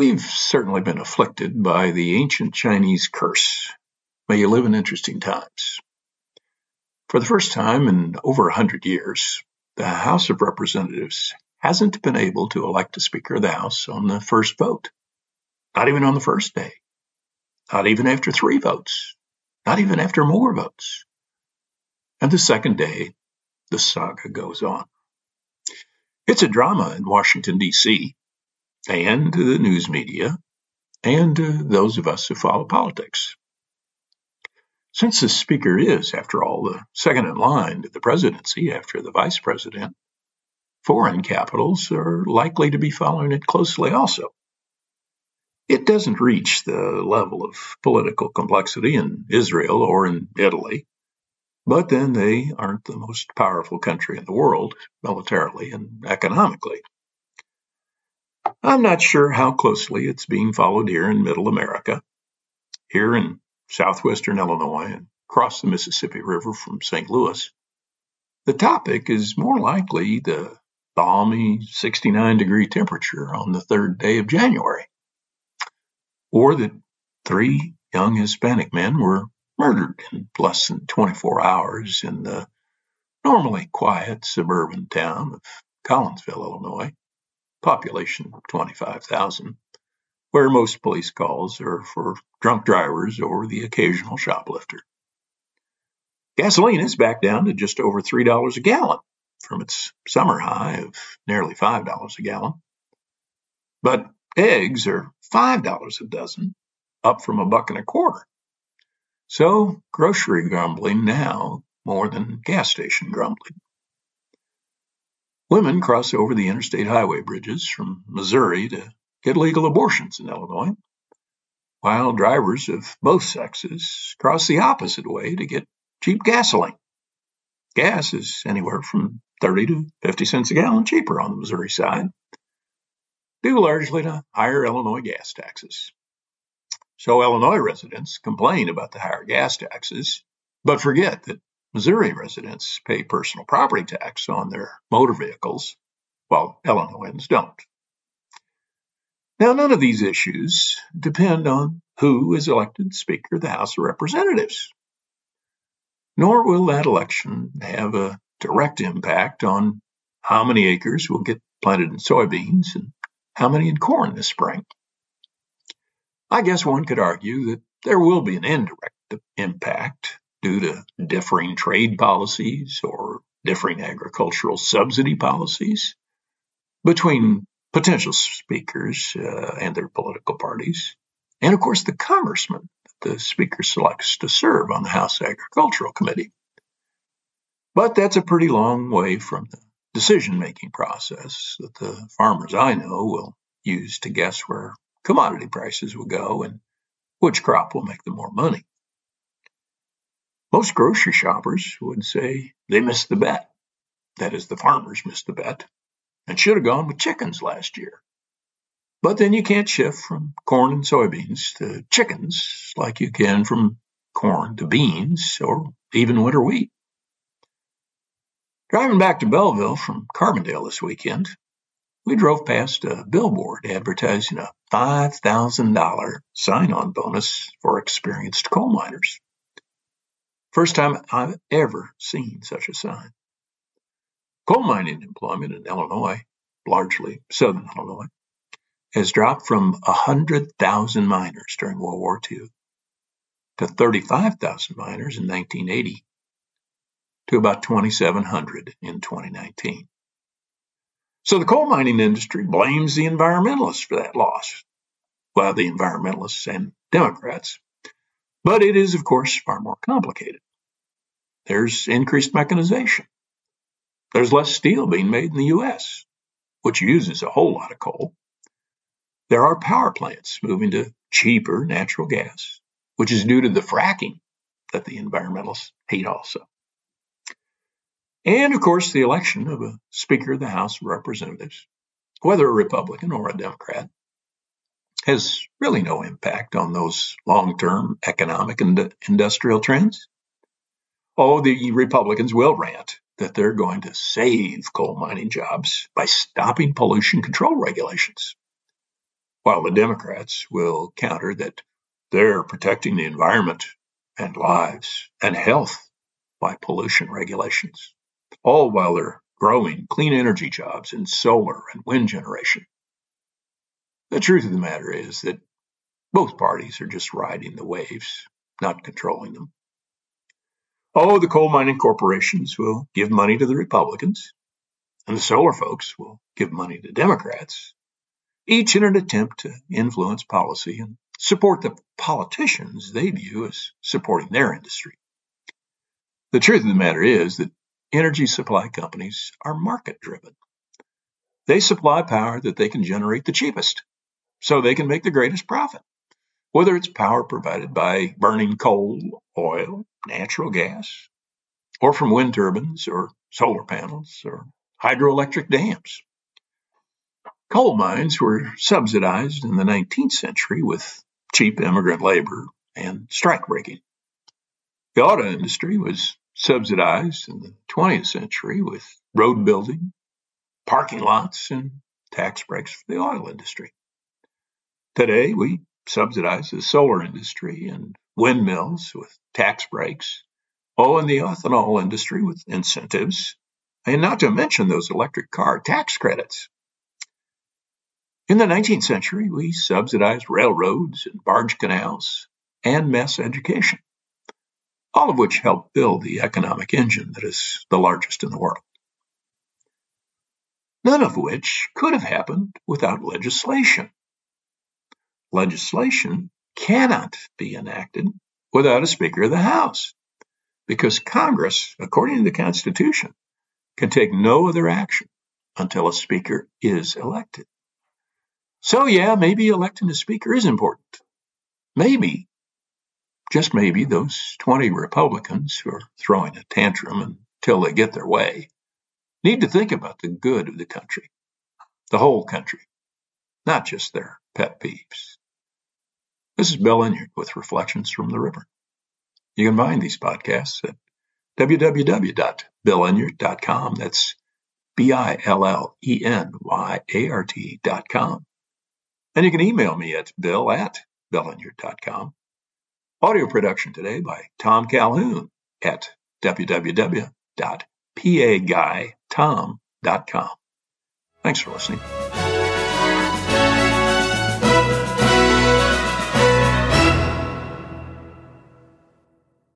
We've certainly been afflicted by the ancient Chinese curse. May you live in interesting times. For the first time in over 100 years, the House of Representatives hasn't been able to elect a Speaker of the House on the first vote. Not even on the first day. Not even after 3 votes. Not even after more votes. And the second day, the saga goes on. It's a drama in Washington, D.C., and the news media, and those of us who follow politics. Since the Speaker is, after all, the second in line to the presidency after the Vice President, foreign capitals are likely to be following it closely also. It doesn't reach the level of political complexity in Israel or in Italy, but then they aren't the most powerful country in the world, militarily and economically. I'm not sure how closely it's being followed here in Middle America, here in southwestern Illinois, and across the Mississippi River from St. Louis. The topic is more likely the balmy 69-degree temperature on the 3rd day of January, or that 3 young Hispanic men were murdered in less than 24 hours in the normally quiet suburban town of Collinsville, Illinois. Population 25,000, where most police calls are for drunk drivers or the occasional shoplifter. Gasoline is back down to just over $3 a gallon from its summer high of nearly $5 a gallon. But eggs are $5 a dozen, up from $1.25. So grocery grumbling now more than gas station grumbling. Women cross over the interstate highway bridges from Missouri to get legal abortions in Illinois, while drivers of both sexes cross the opposite way to get cheap gasoline. Gas is anywhere from 30 to 50 cents a gallon cheaper on the Missouri side, due largely to higher Illinois gas taxes. So Illinois residents complain about the higher gas taxes, but forget that Missouri residents pay personal property tax on their motor vehicles, while Illinoisans don't. Now, none of these issues depend on who is elected Speaker of the House of Representatives, nor will that election have a direct impact on how many acres will get planted in soybeans and how many in corn this spring. I guess one could argue that there will be an indirect impact due to differing trade policies or differing agricultural subsidy policies between potential speakers and their political parties, and, of course, the congressman that the Speaker selects to serve on the House Agricultural Committee. But that's a pretty long way from the decision-making process that the farmers I know will use to guess where commodity prices will go and which crop will make them more money. Most grocery shoppers would say they missed the bet. That is, the farmers missed the bet and should have gone with chickens last year. But then you can't shift from corn and soybeans to chickens like you can from corn to beans or even winter wheat. Driving back to Belleville from Carbondale this weekend, we drove past a billboard advertising a $5,000 sign-on bonus for experienced coal miners. First time I've ever seen such a sign. Coal mining employment in Illinois, largely southern Illinois, has dropped from 100,000 miners during World War II to 35,000 miners in 1980 to about 2,700 in 2019. So the coal mining industry blames the environmentalists for that loss, while the environmentalists and Democrats. But it is, of course, far more complicated. There's increased mechanization. There's less steel being made in the U.S., which uses a whole lot of coal. There are power plants moving to cheaper natural gas, which is due to the fracking that the environmentalists hate also. And, of course, the election of a Speaker of the House of Representatives, whether a Republican or a Democrat, has really no impact on those long-term economic and industrial trends. Oh, the Republicans will rant that they're going to save coal mining jobs by stopping pollution control regulations. while the Democrats will counter that they're protecting the environment and lives and health by pollution regulations, all while they're growing clean energy jobs in solar and wind generation. The truth of the matter is that both parties are just riding the waves, not controlling them. Oh, the coal mining corporations will give money to the Republicans, and the solar folks will give money to Democrats, each in an attempt to influence policy and support the politicians they view as supporting their industry. The truth of the matter is that energy supply companies are market-driven. They supply power that they can generate the cheapest, so they can make the greatest profit, whether it's power provided by burning coal, oil, natural gas, or from wind turbines or solar panels or hydroelectric dams. Coal mines were subsidized in the 19th century with cheap immigrant labor and strikebreaking. The auto industry was subsidized in the 20th century with road building, parking lots, and tax breaks for the oil industry. Today, we subsidize the solar industry and windmills with tax breaks, and the ethanol industry with incentives, and not to mention those electric car tax credits. In the 19th century, we subsidized railroads and barge canals and mass education, all of which helped build the economic engine that is the largest in the world. None of which could have happened without legislation. Legislation cannot be enacted without a Speaker of the House, because Congress, according to the Constitution, can take no other action until a Speaker is elected. So yeah, maybe electing a Speaker is important. Maybe, just maybe, those 20 Republicans who are throwing a tantrum until they get their way need to think about the good of the country, the whole country, not just their pet peeves. This is Bill Enyart with Reflections from the River. You can find these podcasts at www.BillEnyart.com. That's BillEnyart.com. And you can email me at bill@BillEnyart.com. Audio production today by Tom Calhoun at www.paguytom.com. Thanks for listening.